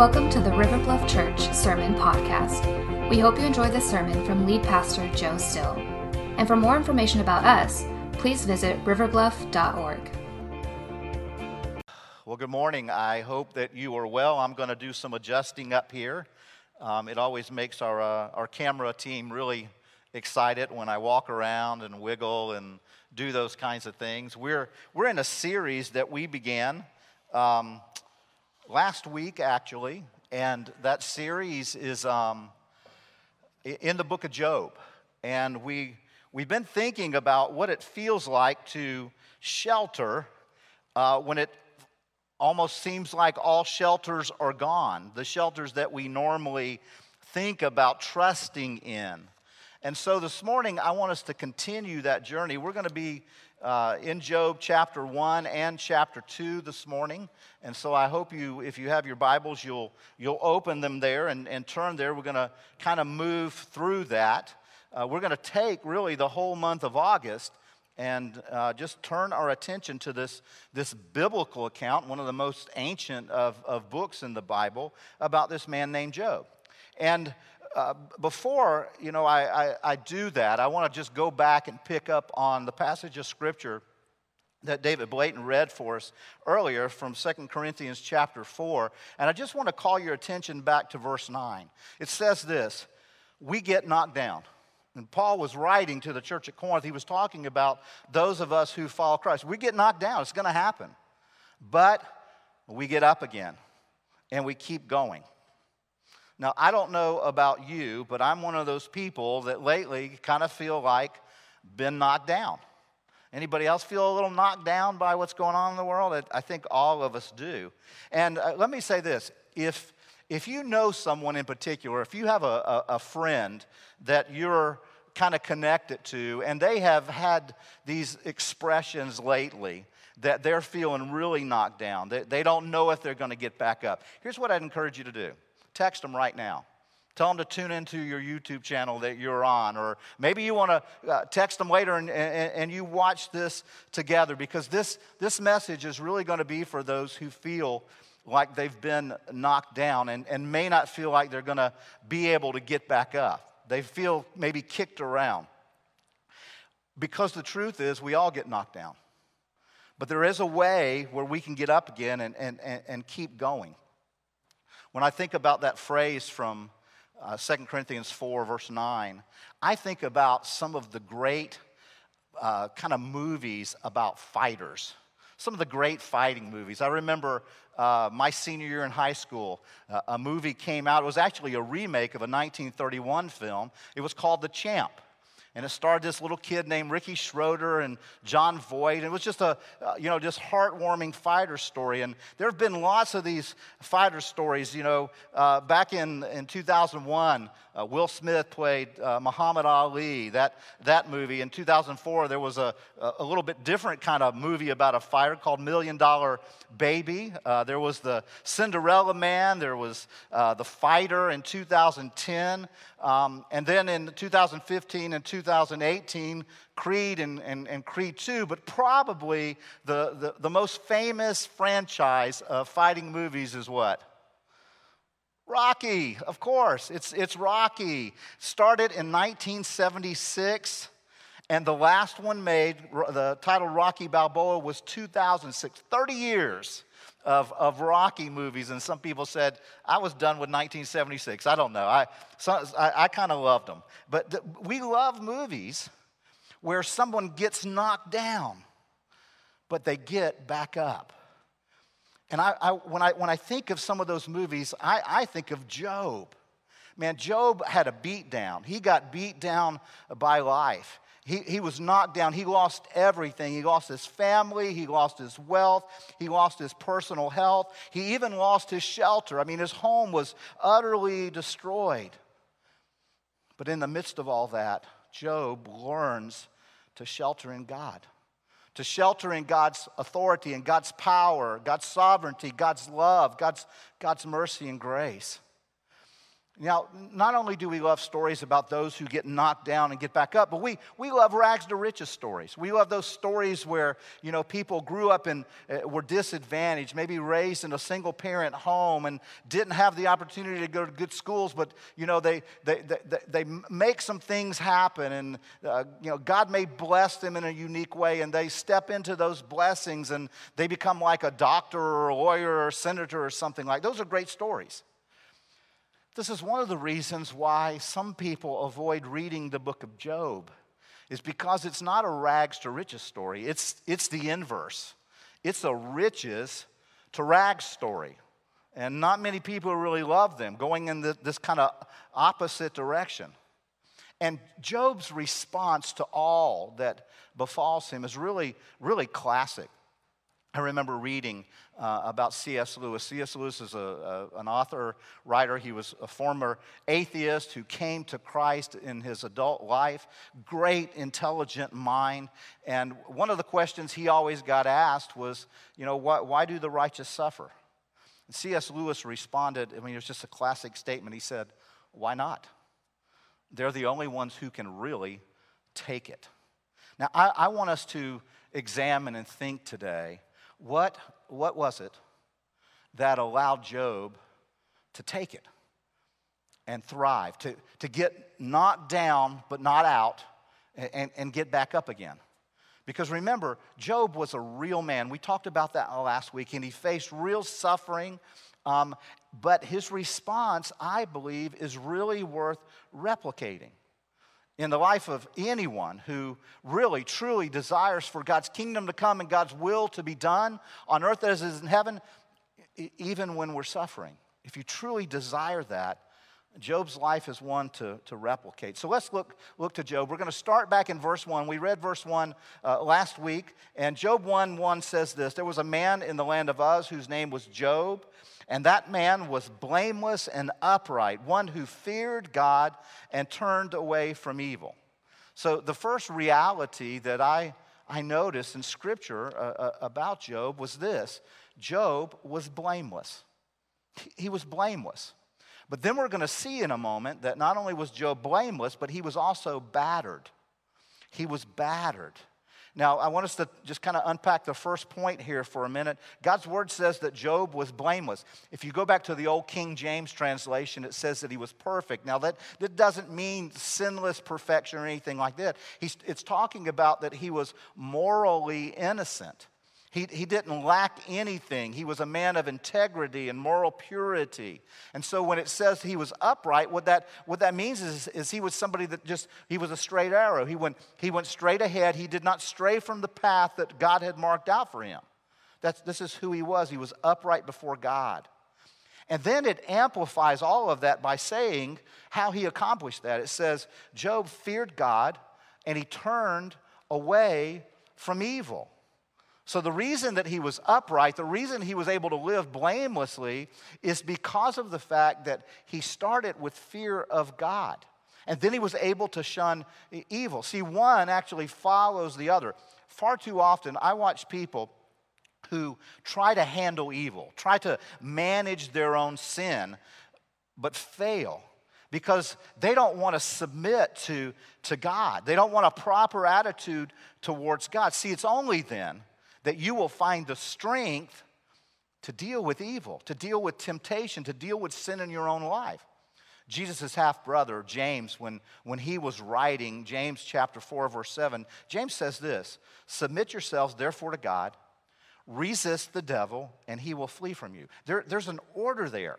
Welcome to the River Bluff Church Sermon Podcast. We hope you enjoy this sermon from lead pastor Joe Still. And for more information about us, please visit riverbluff.org. Well, good morning. I hope that you are well. I'm going to do some adjusting up here. It always makes our camera team really excited when I walk around and wiggle and do those kinds of things. We're in a series that we began last week, actually, and that series is in the book of Job, and we've been thinking about what it feels like to shelter when it almost seems like all shelters are gone, the shelters that we normally think about trusting in. And so this morning, I want us to continue that journey. We're going to be in Job chapter 1 and chapter 2 this morning, and so I hope you, if you have your Bibles, you'll open them there and turn there. We're going to kind of move through that. We're going to take really the whole month of August and just turn our attention to this biblical account, one of the most ancient of books in the Bible, about this man named Job. And before, I do that, I want to just go back and pick up on the passage of Scripture that David Blayton read for us earlier from 2 Corinthians chapter 4, and I just want to call your attention back to verse 9. It says this: we get knocked down. And Paul was writing to the church at Corinth. He was talking about those of us who follow Christ. We get knocked down. It's going to happen. But we get up again, and we keep going. Now, I don't know about you, but I'm one of those people that lately kind of feel like been knocked down. Anybody else feel a little knocked down by what's going on in the world? I think all of us do. And let me say this. If you know someone in particular, if you have a friend that you're kind of connected to, and they have had these expressions lately that they're feeling really knocked down, they don't know if they're going to get back up, here's what I'd encourage you to do. Text them right now. Tell them to tune into your YouTube channel that you're on, or maybe you want to text them later and you watch this together, because this message is really going to be for those who feel like they've been knocked down and may not feel like they're going to be able to get back up. They feel maybe kicked around. Because the truth is, we all get knocked down. But there is a way where we can get up again and keep going. When I think about that phrase from 2 Corinthians 4, verse 9, I think about some of the great kind of movies about fighters, some of the great fighting movies. I remember my senior year in high school, a movie came out. It was actually a remake of a 1931 film. It was called The Champ. And it starred this little kid named Ricky Schroeder and John Voight. And it was just a heartwarming fighter story. And there have been lots of these fighter stories. Back in 2001, Will Smith played Muhammad Ali. That movie. In 2004, there was a little bit different kind of movie about a fighter called $1 Million Baby. There was the Cinderella Man. There was the Fighter in 2010, and then in 2015 and 2018, Creed and Creed 2, but probably the most famous franchise of fighting movies is what? Rocky, of course. It's Rocky. Started in 1976, and the last one made, the title Rocky Balboa, was 2006. 30 years of Rocky movies, and some people said, I was done with 1976. I don't know. I kind of loved them. But we love movies where someone gets knocked down, but they get back up. And when I think of some of those movies, I think of Job. Man, Job had a beat down. He got beat down by life. He was knocked down. He lost everything. He lost his family. He lost his wealth. He lost his personal health. He even lost his shelter. I mean, his home was utterly destroyed. But in the midst of all that, Job learns to shelter in God, to shelter in God's authority and God's power, God's sovereignty, God's love, God's mercy and grace. Now, not only do we love stories about those who get knocked down and get back up, but we love rags to riches stories. We love those stories where, you know, people grew up and were disadvantaged, maybe raised in a single-parent home and didn't have the opportunity to go to good schools, but, you know, they make some things happen, and, you know, God may bless them in a unique way, and they step into those blessings, and they become like a doctor or a lawyer or a senator or something like that. Those are great stories. This is one of the reasons why some people avoid reading the book of Job, is because it's not a rags to riches story. It's the inverse. It's a riches to rags story. And not many people really love them, going in this kind of opposite direction. And Job's response to all that befalls him is really, really classic. I remember reading about C.S. Lewis. C.S. Lewis is an author, writer. He was a former atheist who came to Christ in his adult life. Great, intelligent mind. And one of the questions he always got asked was, you know, why do the righteous suffer? And C.S. Lewis responded, I mean, it was just a classic statement. He said, why not? They're the only ones who can really take it. Now, I want us to examine and think today, What was it that allowed Job to take it and thrive, to get knocked down but not out and get back up again? Because remember, Job was a real man. We talked about that last week, and he faced real suffering. But his response, I believe, is really worth replicating in the life of anyone who really, truly desires for God's kingdom to come and God's will to be done on earth as it is in heaven, even when we're suffering. If you truly desire that, Job's life is one to replicate. So let's look to Job. We're going to start back in verse 1. We read verse 1 last week, and Job 1:1 says this: there was a man in the land of Uz whose name was Job, and that man was blameless and upright, one who feared God and turned away from evil. So the first reality that I noticed in Scripture about Job was this: Job was blameless. He was blameless. But then we're going to see in a moment that not only was Job blameless, but he was also battered. He was battered. Now, I want us to just kind of unpack the first point here for a minute. God's word says that Job was blameless. If you go back to the old King James translation, it says that he was perfect. Now, that doesn't mean sinless perfection or anything like that. It's talking about that he was morally innocent. He didn't lack anything. He was a man of integrity and moral purity. And so when it says he was upright, what that means is he was somebody that he was a straight arrow. He went straight ahead. He did not stray from the path that God had marked out for him. This is who he was. He was upright before God. And then it amplifies all of that by saying how he accomplished that. It says, Job feared God and he turned away from evil. So the reason that he was upright, the reason he was able to live blamelessly, is because of the fact that he started with fear of God. And then he was able to shun evil. See, one actually follows the other. Far too often, I watch people who try to handle evil, try to manage their own sin, but fail, because they don't want to submit to God. They don't want a proper attitude towards God. See, it's only then that you will find the strength to deal with evil, to deal with temptation, to deal with sin in your own life. Jesus' half-brother, James, when he was writing James chapter 4, verse 7, James says this: submit yourselves, therefore, to God, resist the devil, and he will flee from you. There's an order there.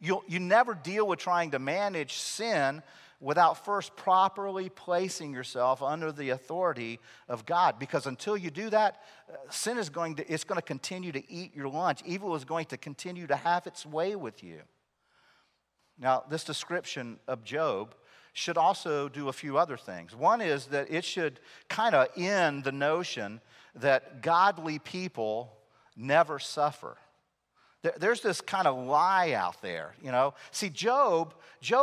You never deal with trying to manage sin without first properly placing yourself under the authority of God. Because until you do that, sin is going to continue to eat your lunch. Evil is going to continue to have its way with you. Now, this description of Job should also do a few other things. One is that it should kind of end the notion that godly people never suffer. There's this kind of lie out there, you know. See, Job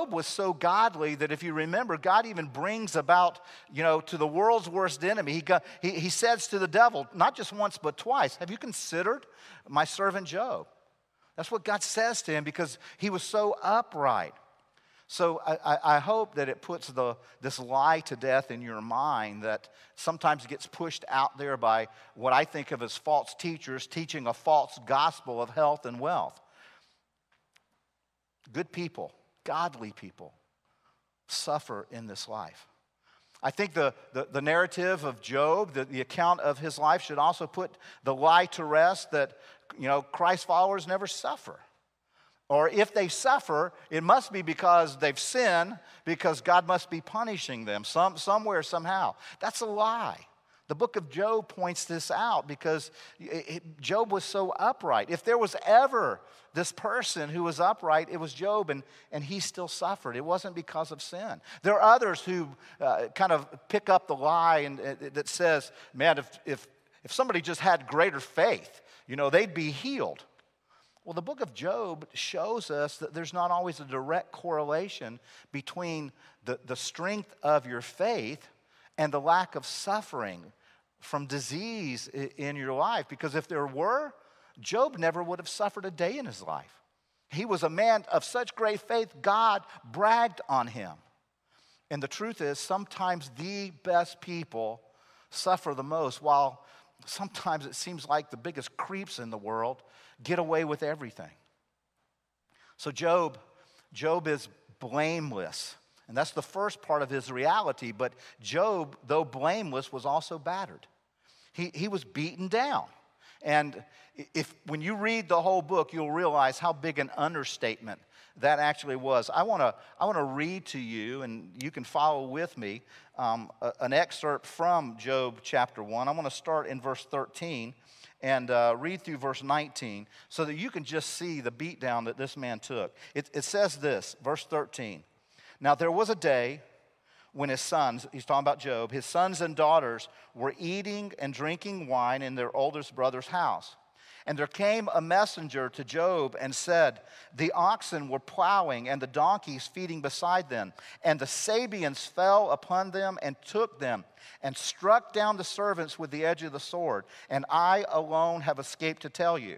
was so godly that, if you remember, God even brings about, you know, to the world's worst enemy. He says to the devil, not just once but twice, have you considered my servant Job? That's what God says to him because he was so upright. So I hope that it puts this lie to death in your mind that sometimes gets pushed out there by what I think of as false teachers teaching a false gospel of health and wealth. Good people, godly people, suffer in this life. I think the narrative of Job, the account of his life, should also put the lie to rest that, you know, Christ followers never suffer. Or if they suffer, it must be because they've sinned, because God must be punishing them somewhere, somehow. That's a lie. The book of Job points this out because Job was so upright. If there was ever this person who was upright, it was Job, and he still suffered. It wasn't because of sin. There are others who kind of pick up the lie that says, man, if somebody just had greater faith, you know, they'd be healed. Well, the book of Job shows us that there's not always a direct correlation between the strength of your faith and the lack of suffering from disease in your life. Because if there were, Job never would have suffered a day in his life. He was a man of such great faith, God bragged on him. And the truth is, sometimes the best people suffer the most, while sometimes it seems like the biggest creeps in the world get away with everything. So Job is blameless. And that's the first part of his reality. But Job, though blameless, was also battered. He was beaten down. And when you read the whole book, you'll realize how big an understatement that actually was. I want to read to you, and you can follow with me, an excerpt from Job chapter 1. I want to start in verse 13 and read through verse 19 so that you can just see the beatdown that this man took. It says this, verse 13. Now there was a day when his sons, he's talking about Job, his sons and daughters were eating and drinking wine in their oldest brother's house. And there came a messenger to Job and said, the oxen were plowing and the donkeys feeding beside them. And the Sabians fell upon them and took them and struck down the servants with the edge of the sword. And I alone have escaped to tell you.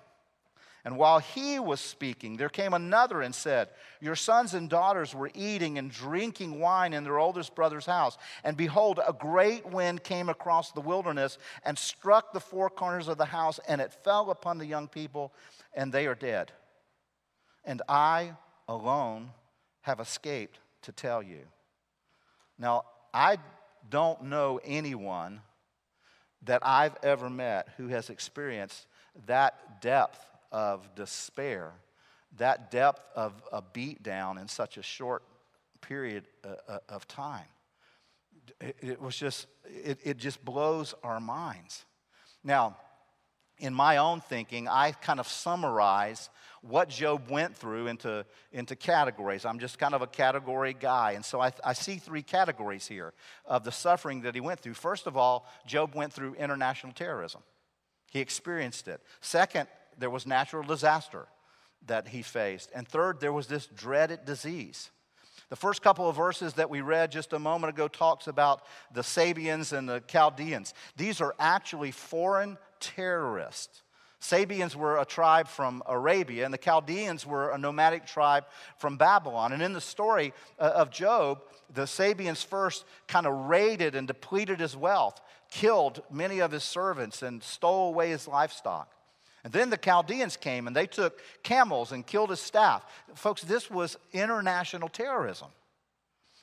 And while he was speaking, there came another and said, your sons and daughters were eating and drinking wine in their oldest brother's house. And behold, a great wind came across the wilderness and struck the four corners of the house, and it fell upon the young people, and they are dead. And I alone have escaped to tell you. Now, I don't know anyone that I've ever met who has experienced that depth of despair, that depth of a beatdown in such a short period of time. It just blows our minds. Now, in my own thinking, I kind of summarize what Job went through into categories. I'm just kind of a category guy, and so I see three categories here of the suffering that he went through. First of all, Job went through international terrorism. He experienced it. Second, there was natural disaster that he faced. And third, there was this dreaded disease. The first couple of verses that we read just a moment ago talks about the Sabians and the Chaldeans. These are actually foreign terrorists. Sabians were a tribe from Arabia, and the Chaldeans were a nomadic tribe from Babylon. And in the story of Job, the Sabians first kind of raided and depleted his wealth, killed many of his servants, and stole away his livestock. And then the Chaldeans came, and they took camels and killed his staff. Folks, this was international terrorism.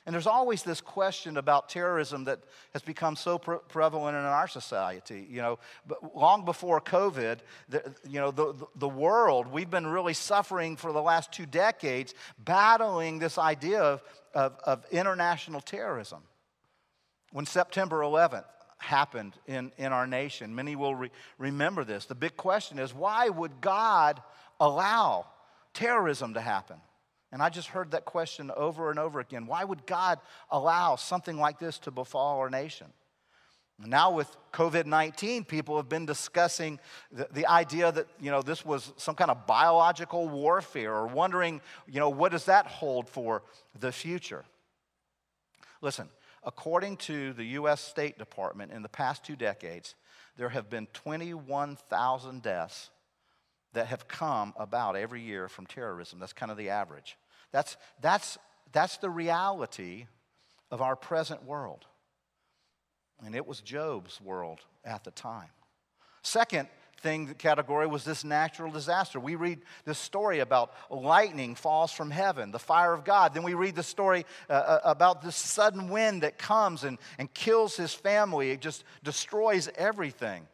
And there's always this question about terrorism that has become so prevalent in our society. You know, long before COVID, the world, we've been really suffering for the last 2 decades battling this idea of international terrorism. When September 11th, happened in our nation. Many will remember this. The big question is, why would God allow terrorism to happen? And I just heard that question over and over again. Why would God allow something like this to befall our nation? Now with COVID-19, people have been discussing the idea that, this was some kind of biological warfare, or wondering, what does that hold for the future? Listen, according to the U.S. State Department, in the past 2 decades, there have been 21,000 deaths that have come about every year from terrorism. That's kind of the average. That's the reality of our present world. And it was Job's world at the time. Second thing, the category was this natural disaster. We read this story about lightning falls from heaven, the fire of God. Then we read the story about this sudden wind that comes and kills his family. It just destroys everything.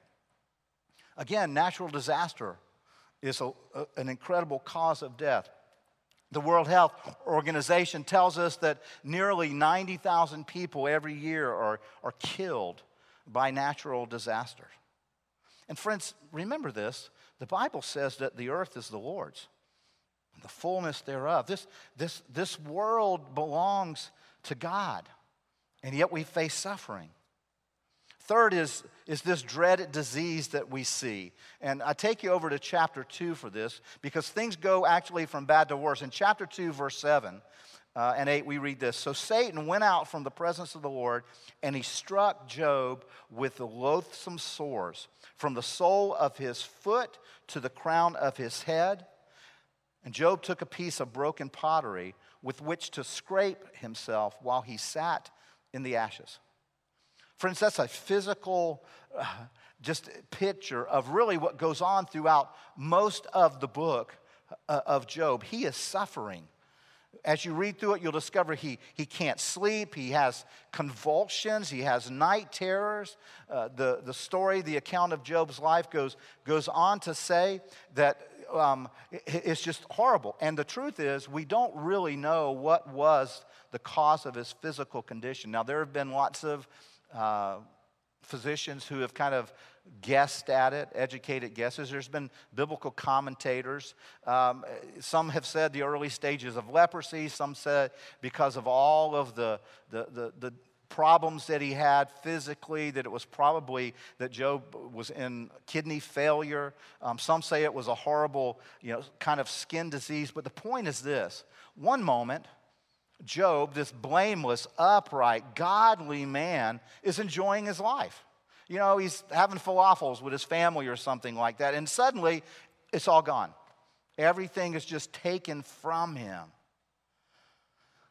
Again, natural disaster is an incredible cause of death. The World Health Organization tells us that nearly 90,000 people every year are killed by natural disasters. And friends, remember this. The Bible says that the earth is the Lord's and the fullness thereof. This world belongs to God, and yet we face suffering. Third is this dreaded disease that we see. And I take you over to chapter 2 for this, because things go actually from bad to worse. In chapter 2, verse 7 and 8, we read this. So Satan went out from the presence of the Lord, and he struck Job with the loathsome sores, from the sole of his foot to the crown of his head. And Job took a piece of broken pottery with which to scrape himself while he sat in the ashes. Friends, that's a physical just picture of really what goes on throughout most of the book of Job. He is suffering. As you read through it, you'll discover he can't sleep. He has convulsions. He has night terrors. The account of Job's life goes on to say that it's just horrible. And the truth is, we don't really know what was the cause of his physical condition. Now, there have been lots of physicians who have kind of guessed at it, educated guesses. There's been biblical commentators. Some have said the early stages of leprosy. Some said because of all of the problems that he had physically, that it was probably that Job was in kidney failure. Some say it was a horrible, kind of skin disease. But the point is this. One moment, Job, this blameless, upright, godly man, is enjoying his life. He's having falafels with his family or something like that, and suddenly it's all gone. Everything is just taken from him.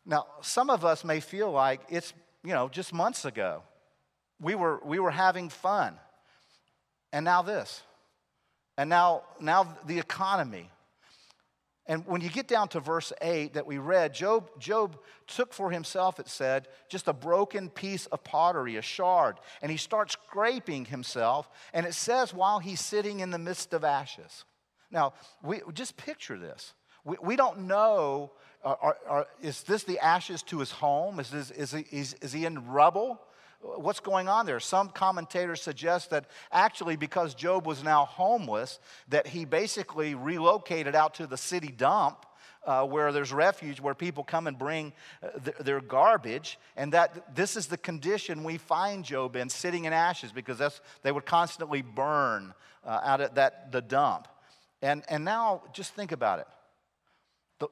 Now, some of us may feel like it's, just months ago. We were having fun, and now this, and now the economy. And when you get down to verse 8 that we read, Job took for himself, it said, just a broken piece of pottery, a shard, and he starts scraping himself, and it says while he's sitting in the midst of ashes. Now, we just picture this. We don't know, is this the ashes to his home? Is he in rubble? What's going on there? Some commentators suggest that actually because Job was now homeless, that he basically relocated out to the city dump where there's refuge, where people come and bring their garbage, and that this is the condition we find Job in, sitting in ashes, because they would constantly burn out at the dump. And now just think about it.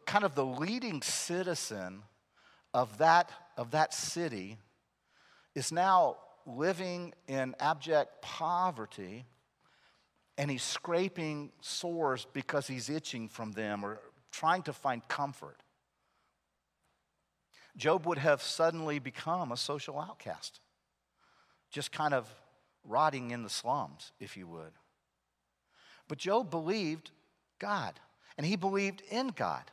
The leading citizen of that city is now living in abject poverty, and he's scraping sores because he's itching from them or trying to find comfort. Job would have suddenly become a social outcast, just kind of rotting in the slums, if you would. But Job believed God, and he believed in God.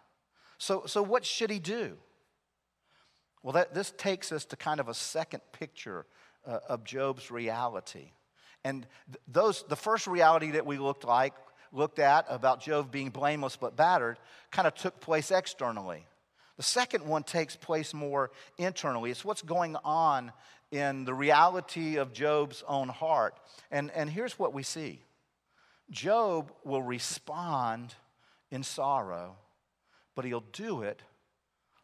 So what should he do? Well, this takes us to kind of a second picture of Job's reality. And the first reality that we looked at about Job being blameless but battered kind of took place externally. The second one takes place more internally. It's what's going on in the reality of Job's own heart. And here's what we see. Job will respond in sorrow, but he'll do it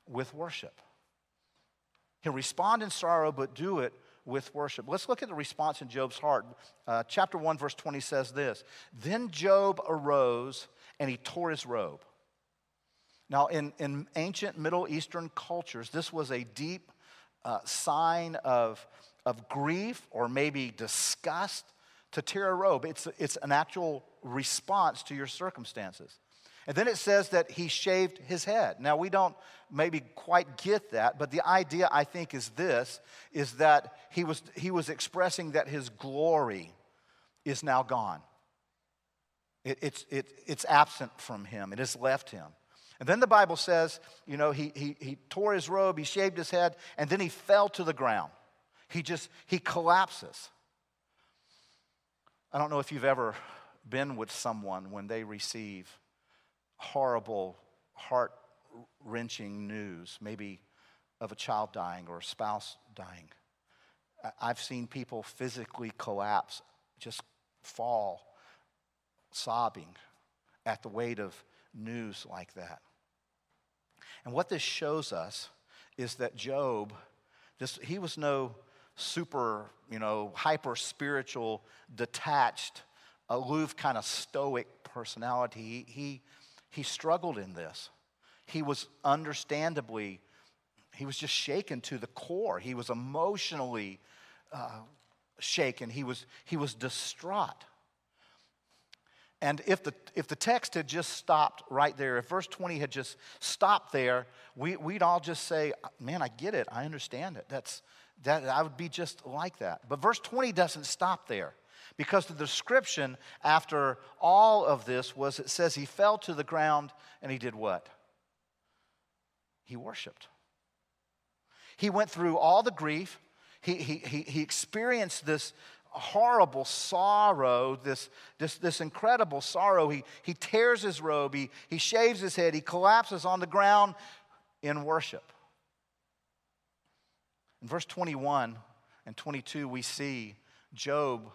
with worship. He'll respond in sorrow, but do it with worship. Let's look at the response in Job's heart. Chapter 1, verse 20 says this, "Then Job arose and he tore his robe." Now, in ancient Middle Eastern cultures, this was a deep sign of grief or maybe disgust to tear a robe. It's an actual response to your circumstances. And then it says that he shaved his head. Now, we don't maybe quite get that, but the idea, I think, is this, is that he was expressing that his glory is now gone. It's absent from him. It has left him. And then the Bible says, you know, he tore his robe, he shaved his head, and then he fell to the ground. He collapses. I don't know if you've ever been with someone when they receive horrible, heart-wrenching news, maybe of a child dying or a spouse dying. I've seen people physically collapse, just fall, sobbing at the weight of news like that. And what this shows us is that Job, he was no super, hyper-spiritual, detached, aloof kind of stoic personality. He struggled in this. He was just shaken to the core. He was emotionally shaken. He was distraught. And if the text had just stopped right there, if verse 20 had just stopped there, we'd all just say, "Man, I get it. I understand it. I would be just like that." But verse 20 doesn't stop there, because the description after all of this was, it says he fell to the ground and he did what? He worshiped. He went through all the grief. He experienced this horrible sorrow, this incredible sorrow. He tears his robe, he shaves his head, he collapses on the ground in worship. In verse 21 and 22, we see Job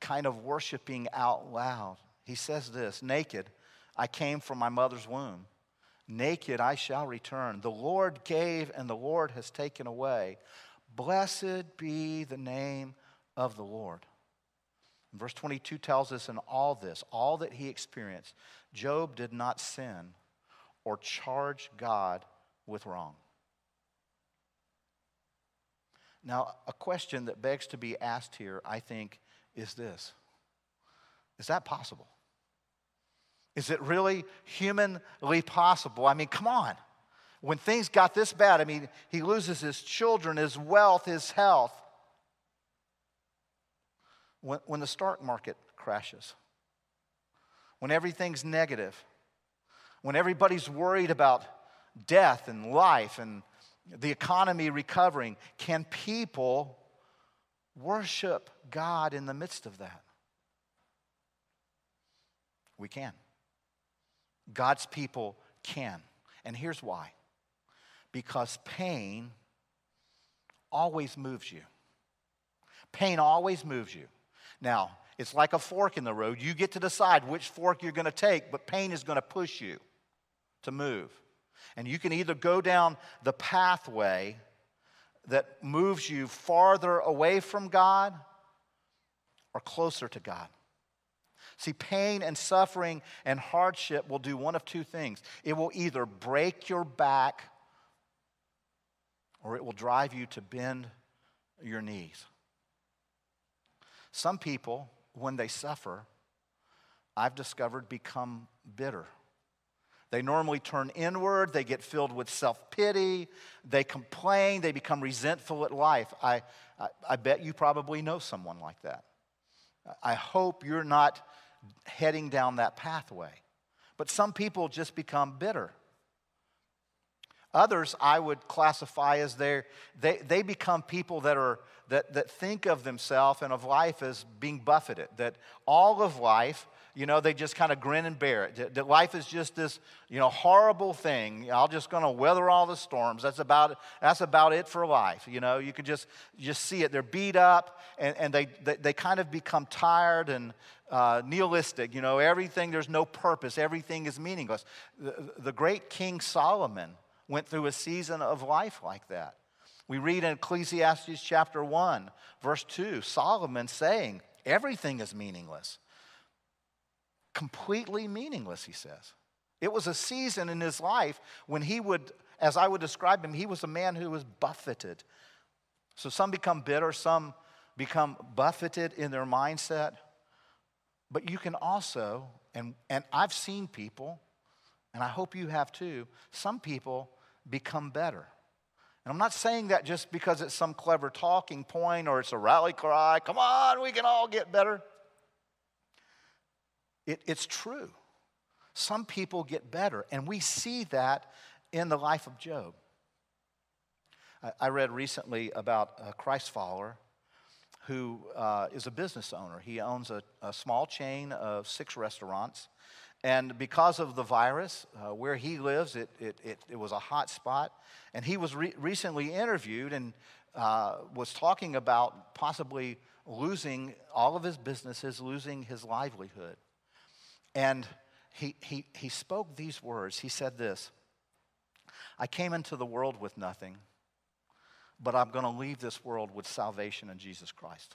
kind of worshiping out loud. He says this, "Naked I came from my mother's womb. Naked I shall return. The Lord gave and the Lord has taken away. Blessed be the name of the Lord." And verse 22 tells us in all this, all that he experienced, Job did not sin or charge God with wrong. Now, a question that begs to be asked here, I think, is this. Is that possible? Is it really humanly possible? I mean, come on. When things got this bad, I mean, he loses his children, his wealth, his health. When the stock market crashes, when everything's negative, when everybody's worried about death and life and the economy recovering, can people worship God in the midst of that? We can. God's people can. And here's why. Because pain always moves you. Pain always moves you. Now, it's like a fork in the road. You get to decide which fork you're going to take, but pain is going to push you to move. And you can either go down the pathway that moves you farther away from God or closer to God. See, pain and suffering and hardship will do one of two things. It will either break your back or it will drive you to bend your knees. Some people, when they suffer, I've discovered, become bitter. They normally turn inward. They get filled with self-pity. They complain. They become resentful at life. I bet you probably know someone like that. I hope you're not heading down that pathway. But some people just become bitter. Others I would classify as they become people that think of themselves and of life as being buffeted, that all of life, they just kind of grin and bear it. That life is just this, horrible thing. I'm just going to weather all the storms. That's about it for life. You can just see it. They're beat up, and they kind of become tired and nihilistic, you know, everything, there's no purpose, everything is meaningless. The great King Solomon went through a season of life like that. We read in Ecclesiastes chapter 1, verse 2, Solomon saying, everything is meaningless. Completely meaningless, he says. It was a season in his life when he would, as I would describe him, he was a man who was buffeted. So some become bitter, some become buffeted in their mindset. But you can also, and I've seen people, and I hope you have too, some people become better. And I'm not saying that just because it's some clever talking point or it's a rally cry, come on, we can all get better. It's true. Some people get better, and we see that in the life of Job. I read recently about a Christ follower who is a business owner. He owns a small chain of 6 restaurants, and because of the virus, where he lives, it was a hot spot, and he was recently interviewed and was talking about possibly losing all of his businesses, losing his livelihood. And he spoke these words. He said this, I came into the world with nothing, but I'm going to leave this world with salvation in Jesus Christ.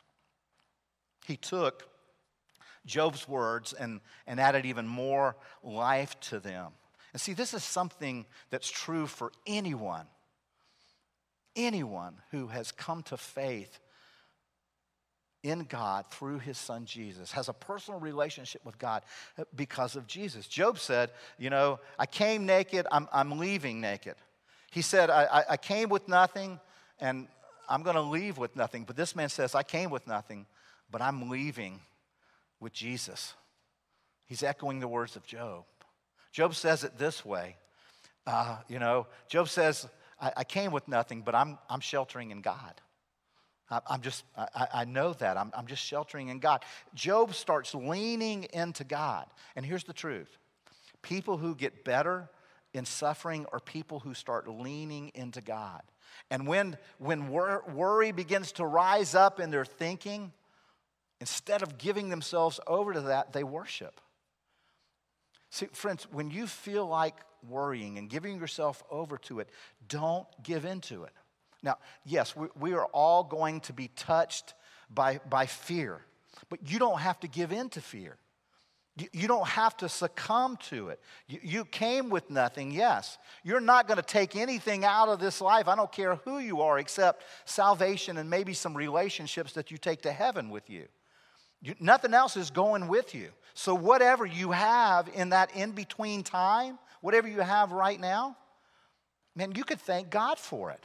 He took Job's words and added even more life to them. And see, this is something that's true for anyone. Anyone who has come to faith in God through his son Jesus, has a personal relationship with God because of Jesus. Job said, you know, I came naked, I'm leaving naked. He said, I came with nothing, and I'm going to leave with nothing. But this man says, I came with nothing, but I'm leaving with Jesus. He's echoing the words of Job. Job says it this way. You know, Job says, I came with nothing, but I'm sheltering in God. I know that. I'm just sheltering in God. Job starts leaning into God. And here's the truth. People who get better in suffering are people who start leaning into God. And when worry begins to rise up in their thinking, instead of giving themselves over to that, they worship. See, friends, when you feel like worrying and giving yourself over to it, don't give into it. Now, yes, we are all going to be touched by fear, but you don't have to give in to fear. You don't have to succumb to it. You came with nothing, yes. You're not going to take anything out of this life. I don't care who you are except salvation and maybe some relationships that you take to heaven with you. Nothing else is going with you. So whatever you have in that in-between time, whatever you have right now, man, you could thank God for it.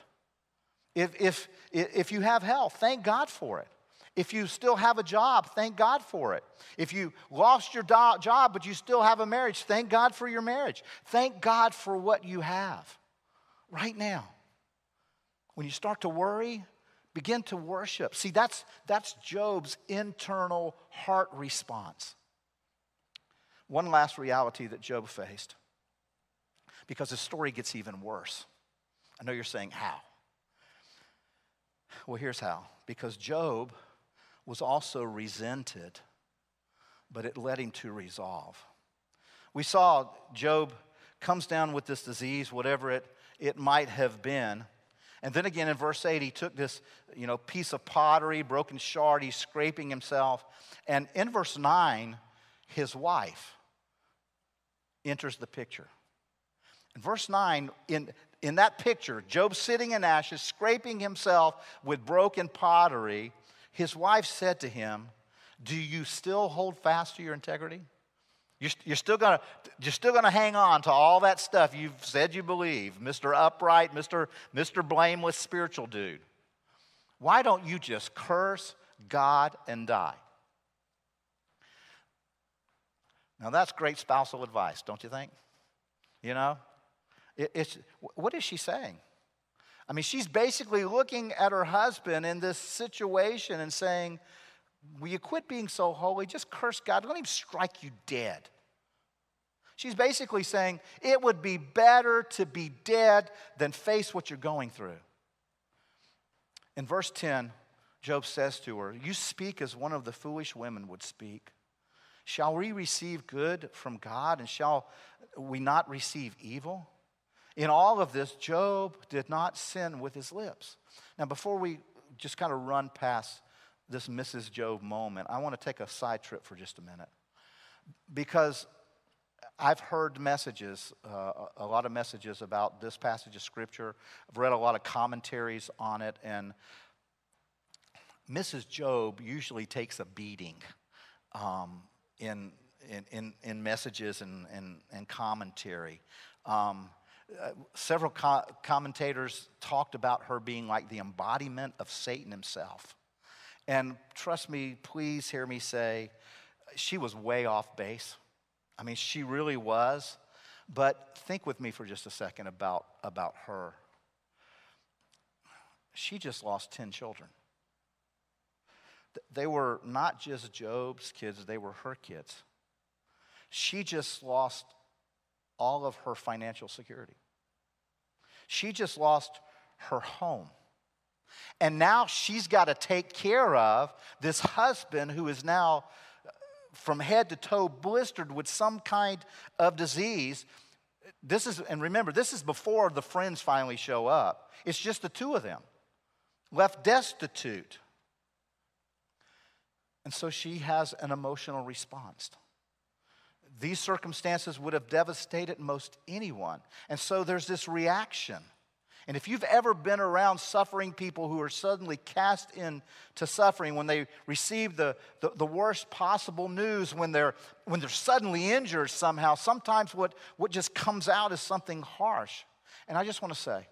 If you have health, thank God for it. If you still have a job, thank God for it. If you lost your job but you still have a marriage, thank God for your marriage. Thank God for what you have right now. When you start to worry, begin to worship. See, that's Job's internal heart response. One last reality that Job faced, because the story gets even worse. I know you're saying, how? Well, here's how. Because Job was also resented, but it led him to resolve. We saw Job comes down with this disease, whatever it might have been. And then again in verse 8, he took this, you know, piece of pottery, broken shard, he's scraping himself. And in verse 9, his wife enters the picture. In verse 9, in that picture, Job sitting in ashes, scraping himself with broken pottery, his wife said to him, do you still hold fast to your integrity? You're still gonna hang on to all that stuff you've said you believe, Mr. Upright, Mr. Blameless spiritual dude. Why don't you just curse God and die? Now that's great spousal advice, don't you think? You know? What is she saying? I mean, she's basically looking at her husband in this situation and saying, will you quit being so holy? Just curse God. Let him strike you dead. She's basically saying, it would be better to be dead than face what you're going through. In verse 10, Job says to her, you speak as one of the foolish women would speak. Shall we receive good from God, and shall we not receive evil? In all of this, Job did not sin with his lips. Now, before we just kind of run past this Mrs. Job moment, I want to take a side trip for just a minute, because I've heard messages, a lot of messages about this passage of Scripture. I've read a lot of commentaries on it, and Mrs. Job usually takes a beating in messages and commentary. Several commentators talked about her being like the embodiment of Satan himself. And trust me, please hear me say, she was way off base. I mean, she really was. But think with me for just a second about her. She just lost 10 children. They were not just Job's kids, they were her kids. She just lost all of her financial security. She just lost her home. And now she's got to take care of this husband who is now from head to toe blistered with some kind of disease. This is, and remember, this is before the friends finally show up. It's just the two of them, left destitute. And so she has an emotional response. These circumstances would have devastated most anyone. And so there's this reaction. And if you've ever been around suffering people who are suddenly cast into suffering when they receive the worst possible news, when they're suddenly injured somehow, sometimes what just comes out is something harsh. And I just want to say,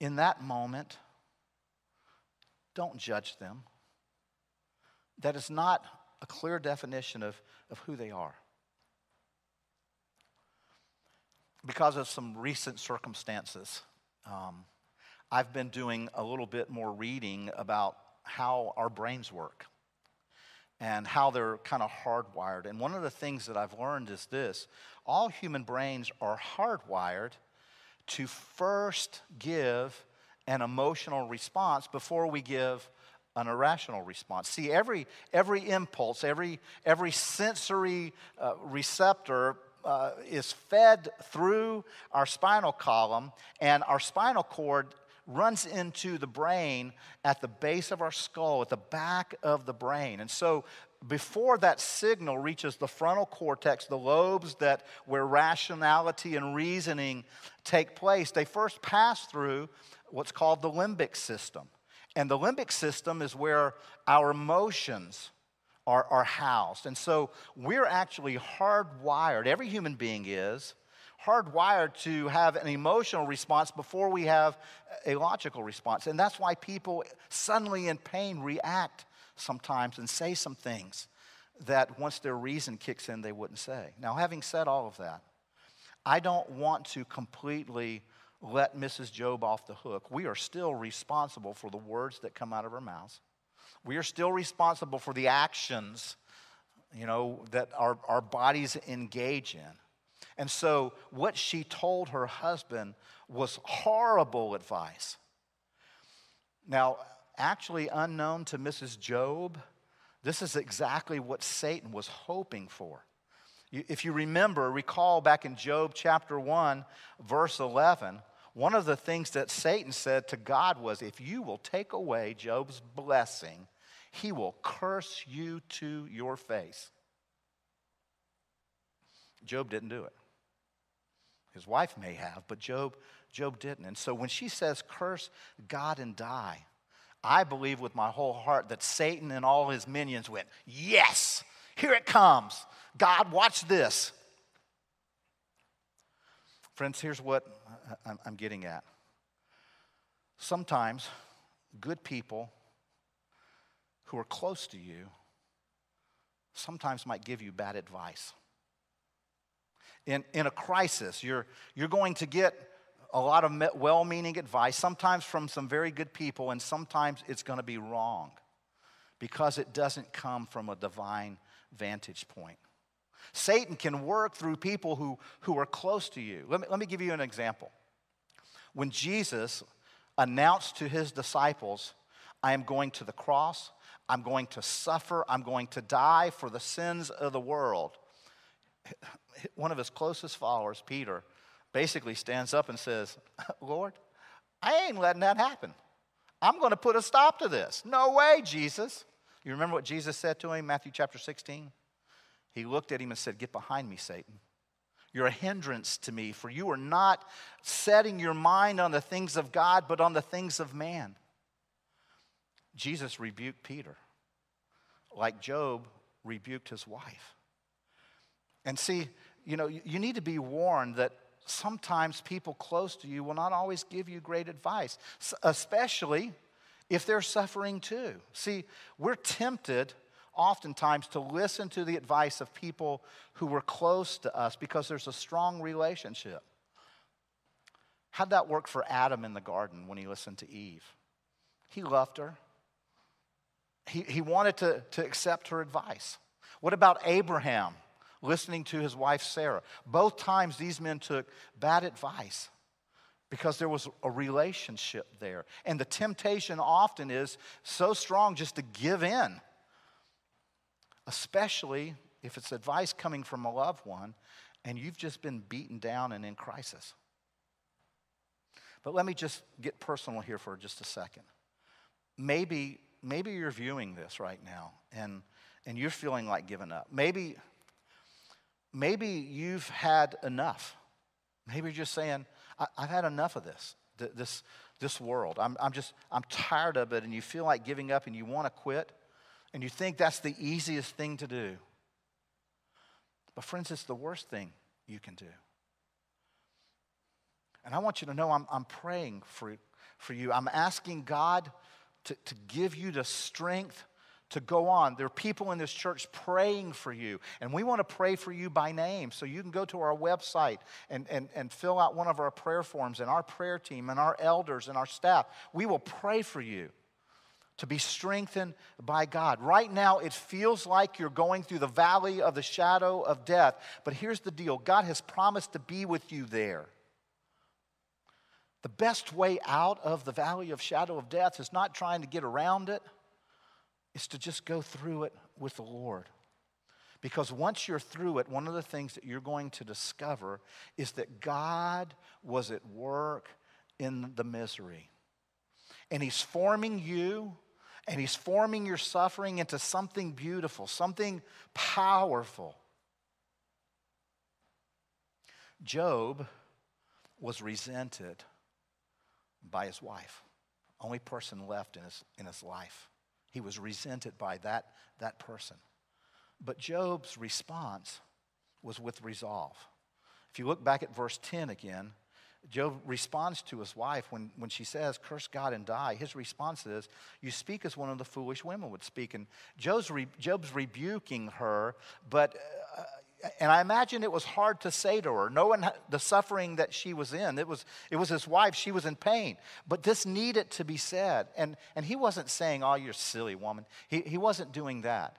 in that moment, don't judge them. That is not a clear definition of who they are. Because of some recent circumstances, I've been doing a little bit more reading about how our brains work and how they're kind of hardwired. And one of the things that I've learned is this: all human brains are hardwired to first give an emotional response before we give an irrational response. See, every impulse, every sensory receptor is fed through our spinal column, and our spinal cord runs into the brain at the base of our skull, at the back of the brain. And so before that signal reaches the frontal cortex, the lobes where rationality and reasoning take place, they first pass through what's called the limbic system. And the limbic system is where our emotions are housed. And so we're actually hardwired, every human being is, hardwired to have an emotional response before we have a logical response. And that's why people suddenly in pain react sometimes and say some things that once their reason kicks in, they wouldn't say. Now, having said all of that, I don't want to completely let Mrs. Job off the hook. We are still responsible for the words that come out of her mouth. We are still responsible for the actions, that our bodies engage in. And so what she told her husband was horrible advice. Now, actually unknown to Mrs. Job, this is exactly what Satan was hoping for. If you recall back in Job chapter 1, verse 11, one of the things that Satan said to God was, if you will take away Job's blessing, he will curse you to your face. Job didn't do it. His wife may have, but Job didn't. And so when she says, curse God and die, I believe with my whole heart that Satan and all his minions went, yes, here it comes. God, watch this. Friends, here's what I'm getting at. Sometimes good people who are close to you sometimes might give you bad advice. In a crisis, you're going to get a lot of well-meaning advice, sometimes from some very good people, and sometimes it's going to be wrong because it doesn't come from a divine vantage point. Satan can work through people who are close to you. Let me give you an example. When Jesus announced to his disciples, I am going to the cross, I'm going to suffer. I'm going to die for the sins of the world. One of his closest followers, Peter, basically stands up and says, Lord, I ain't letting that happen. I'm going to put a stop to this. No way, Jesus. You remember what Jesus said to him, Matthew chapter 16? He looked at him and said, get behind me, Satan. You're a hindrance to me, for you are not setting your mind on the things of God, but on the things of man. Jesus rebuked Peter, like Job rebuked his wife. And see, you know, you need to be warned that sometimes people close to you will not always give you great advice, especially if they're suffering too. See, we're tempted oftentimes to listen to the advice of people who were close to us because there's a strong relationship. How'd that work for Adam in the garden when he listened to Eve? He loved her. He wanted to accept her advice. What about Abraham listening to his wife Sarah? Both times these men took bad advice because there was a relationship there. And the temptation often is so strong just to give in, especially if it's advice coming from a loved one and you've just been beaten down and in crisis. But let me just get personal here for just a second. Maybe you're viewing this right now and you're feeling like giving up. Maybe you've had enough. Maybe you're just saying, I've had enough of this world. I'm tired of it, and you feel like giving up and you want to quit, and you think that's the easiest thing to do. But friends, it's the worst thing you can do. And I want you to know I'm praying for you. I'm asking God to give you the strength to go on. There are people in this church praying for you, and we want to pray for you by name. So you can go to our website and fill out one of our prayer forms, and our prayer team and our elders and our staff, we will pray for you to be strengthened by God. Right now, it feels like you're going through the valley of the shadow of death, but here's the deal. God has promised to be with you there. The best way out of the valley of shadow of death is not trying to get around it. It's to just go through it with the Lord. Because once you're through it, one of the things that you're going to discover is that God was at work in the misery. And he's forming you, and he's forming your suffering into something beautiful, something powerful. Job was resented by his wife, only person left in his life. He was resented by that person. But Job's response was with resolve. If you look back at verse 10 again, Job responds to his wife when she says, curse God and die. His response is, you speak as one of the foolish women would speak. And Job's rebuking her, but and I imagine it was hard to say to her, knowing the suffering that she was in. It was his wife. She was in pain. But this needed to be said. And he wasn't saying, oh, you're a silly woman. He wasn't doing that.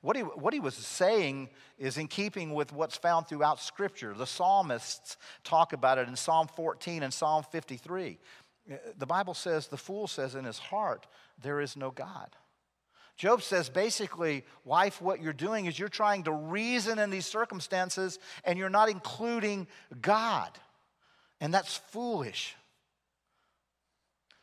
What he was saying is in keeping with what's found throughout Scripture. The psalmists talk about it in Psalm 14 and Psalm 53. The Bible says, the fool says in his heart, there is no God. Job says, basically, wife, what you're doing is you're trying to reason in these circumstances, and you're not including God. And that's foolish.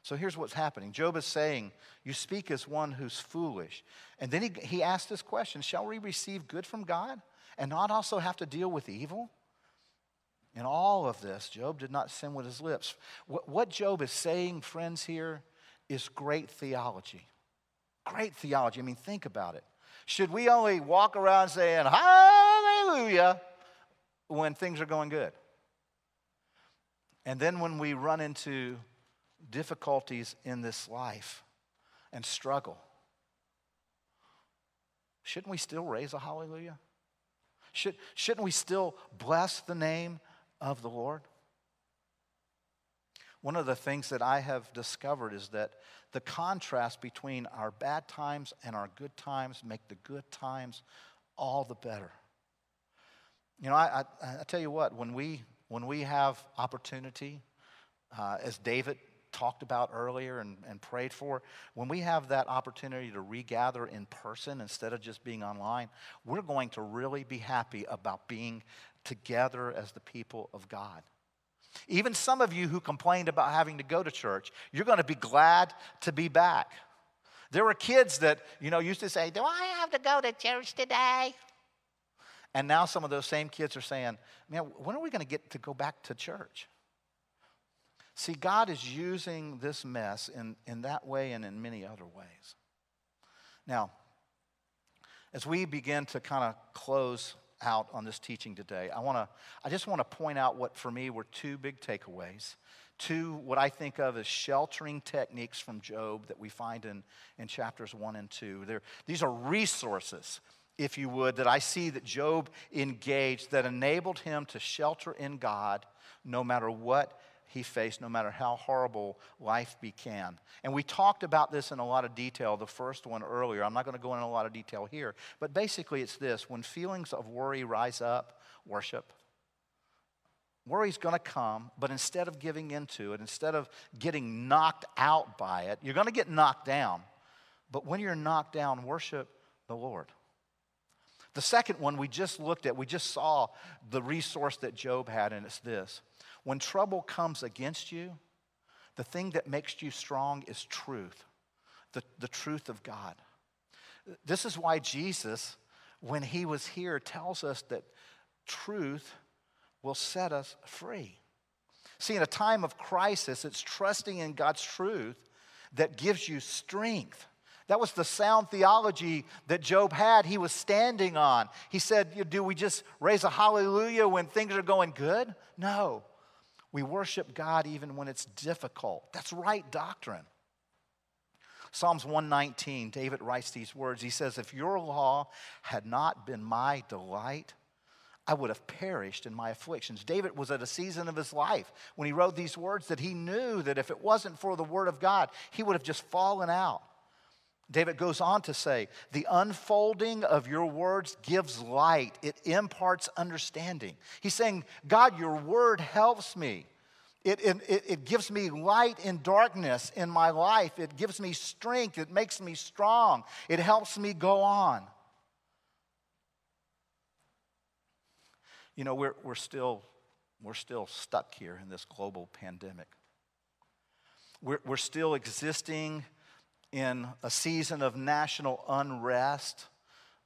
So here's what's happening. Job is saying, you speak as one who's foolish. And then he asked this question, shall we receive good from God and not also have to deal with evil? In all of this, Job did not sin with his lips. What Job is saying, friends, here is great theology. Great theology. I mean, think about it. Should we only walk around saying, hallelujah, when things are going good? And then when we run into difficulties in this life and struggle, shouldn't we still raise a hallelujah? Shouldn't we still bless the name of the Lord? One of the things that I have discovered is that the contrast between our bad times and our good times make the good times all the better. You know, I tell you what, when we have opportunity, as David talked about earlier and prayed for, when we have that opportunity to regather in person instead of just being online, we're going to really be happy about being together as the people of God. Even some of you who complained about having to go to church, you're going to be glad to be back. There were kids that, used to say, "Do I have to go to church today?" And now some of those same kids are saying, "Man, when are we going to get to go back to church?" See, God is using this mess in that way and in many other ways. Now, as we begin to kind of close out on this teaching today, I just want to point out what for me were two big takeaways. Two, what I think of as sheltering techniques from Job that we find in chapters 1 and 2. These are resources, if you would, that I see that Job engaged that enabled him to shelter in God no matter what he faced, no matter how horrible life became. And we talked about this in a lot of detail, the first one earlier. I'm not going to go into a lot of detail here, but basically it's this: when feelings of worry rise up, worship. Worry's going to come, but instead of giving into it, instead of getting knocked out by it, you're going to get knocked down. But when you're knocked down, worship the Lord. The second one we just looked at, we just saw the resource that Job had, and it's this: when trouble comes against you, the thing that makes you strong is truth, the truth of God. This is why Jesus, when he was here, tells us that truth will set us free. See, in a time of crisis, it's trusting in God's truth that gives you strength. That was the sound theology that Job had. He was standing on. He said, "Do we just raise a hallelujah when things are going good?" No. We worship God even when it's difficult. That's right doctrine. Psalms 119, David writes these words. He says, "If your law had not been my delight, I would have perished in my afflictions." David was at a season of his life when he wrote these words that he knew that if it wasn't for the word of God, he would have just fallen out. David goes on to say, "The unfolding of your words gives light. It imparts understanding." He's saying, "God, your word helps me. It gives me light in darkness in my life. It gives me strength. It makes me strong. It helps me go on." We're still stuck here in this global pandemic. We're still existing in a season of national unrest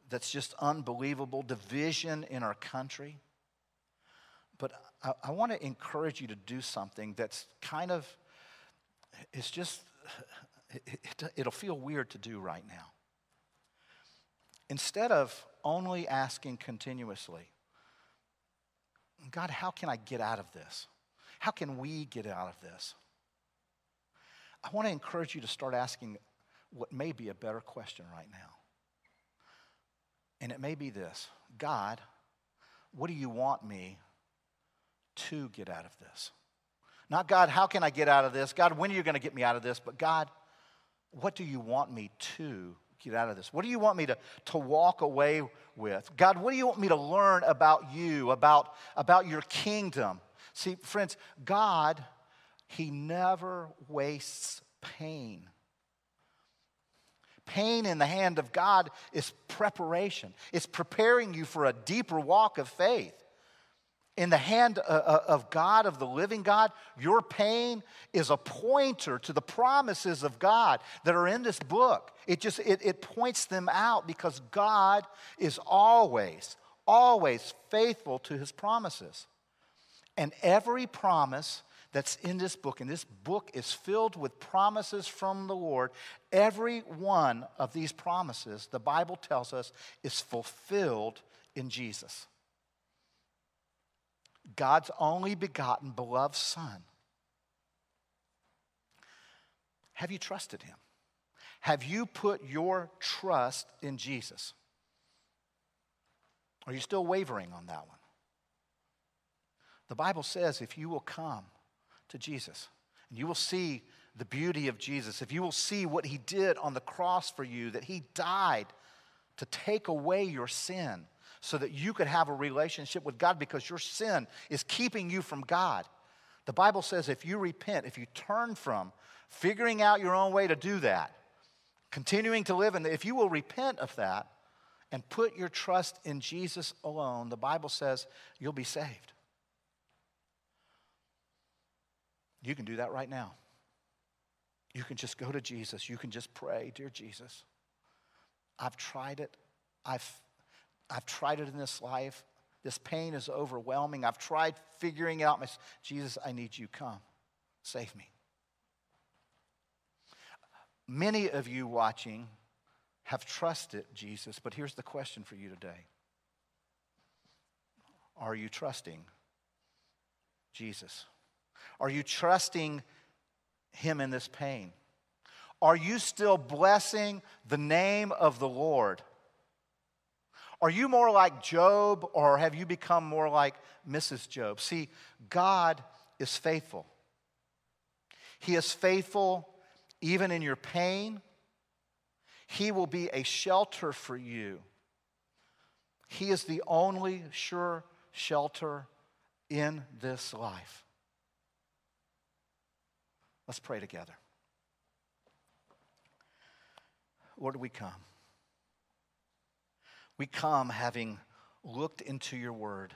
that's just unbelievable, division in our country. But I want to encourage you to do something that's kind of, it's just, it'll feel weird to do right now. Instead of only asking continuously, "God, how can I get out of this? How can we get out of this?" I want to encourage you to start asking what may be a better question right now. And it may be this: "God, what do you want me to get out of this?" Not, "God, how can I get out of this? God, when are you going to get me out of this?" But, "God, what do you want me to get out of this? What do you want me to walk away with? God, what do you want me to learn about you, about your kingdom?" See, friends, God, he never wastes pain. Pain in the hand of God is preparation. It's preparing you for a deeper walk of faith. In the hand of God, of the living God, your pain is a pointer to the promises of God that are in this book. It points them out because God is always, always faithful to his promises. And every promise that's in this book, and this book is filled with promises from the Lord, every one of these promises, the Bible tells us, is fulfilled in Jesus, God's only begotten beloved Son. Have you trusted him? Have you put your trust in Jesus? Are you still wavering on that one? The Bible says if you will come to Jesus and you will see the beauty of Jesus, if you will see what he did on the cross for you, that he died to take away your sin so that you could have a relationship with God because your sin is keeping you from God. The Bible says if you repent, if you turn from figuring out your own way to do that, continuing to live, and if you will repent of that and put your trust in Jesus alone, the Bible says you'll be saved. You can do that right now. You can just go to Jesus. You can just pray, dear Jesus, I've tried it. I've tried it in this life. This pain is overwhelming. I've tried figuring out my... Jesus, I need you. Come, save me. Many of you watching have trusted Jesus, but here's the question for you today. Are you trusting Jesus? Are you trusting him in this pain? Are you still blessing the name of the Lord? Are you more like Job, or have you become more like Mrs. Job? See, God is faithful. He is faithful even in your pain. He will be a shelter for you. He is the only sure shelter in this life. Let's pray together. Lord, we come. We come having looked into your word.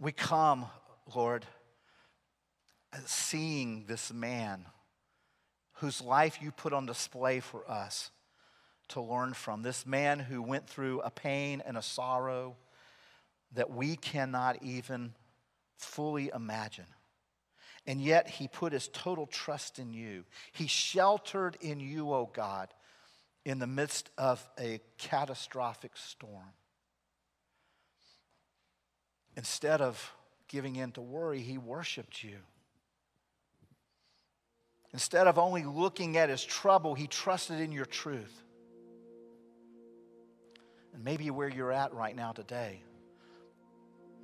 We come, Lord, seeing this man whose life you put on display for us to learn from. This man who went through a pain and a sorrow that we cannot even fully imagine. And yet he put his total trust in you. He sheltered in you, O God, in the midst of a catastrophic storm. Instead of giving in to worry, he worshiped you. Instead of only looking at his trouble, he trusted in your truth. And maybe where you're at right now today,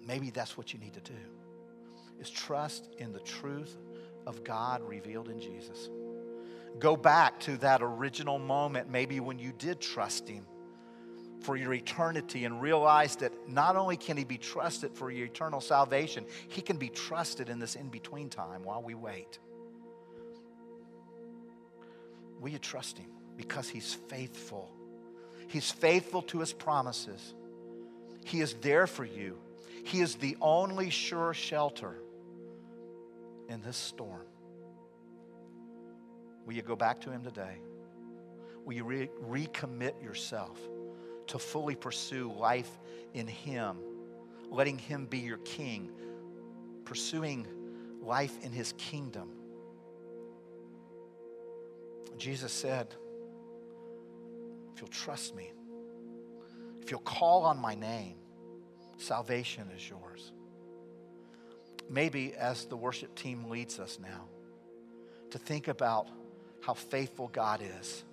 maybe that's what you need to do, is trust in the truth of God revealed in Jesus. Go back to that original moment, maybe when you did trust him for your eternity, and realize that not only can he be trusted for your eternal salvation, he can be trusted in this in-between time while we wait. Will you trust him? Because he's faithful. He's faithful to his promises. He is there for you. He is the only sure shelter in this storm. Will you go back to him today? Will you recommit yourself to fully pursue life in him, letting him be your king, pursuing life in his kingdom? Jesus said, if you'll trust me, if you'll call on my name, salvation is yours. Maybe as the worship team leads us now, to think about how faithful God is,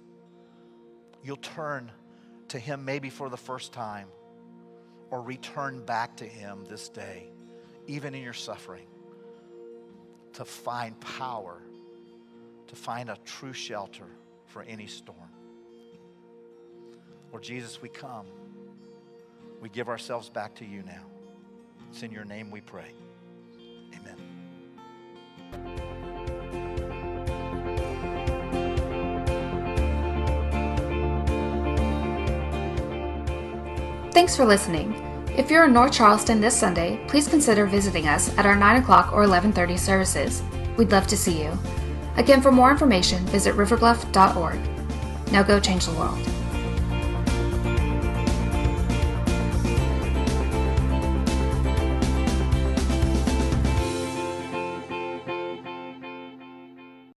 you'll turn to him maybe for the first time, or return back to him this day, even in your suffering, to find power, to find a true shelter for any storm. Lord Jesus, we come. We give ourselves back to you now. It's in your name we pray. Amen. Thanks for listening. If you're in North Charleston this Sunday, please consider visiting us at our 9 o'clock or 11:30 services. We'd love to see you. Again, for more information, visit riverbluff.org. Now go change the world.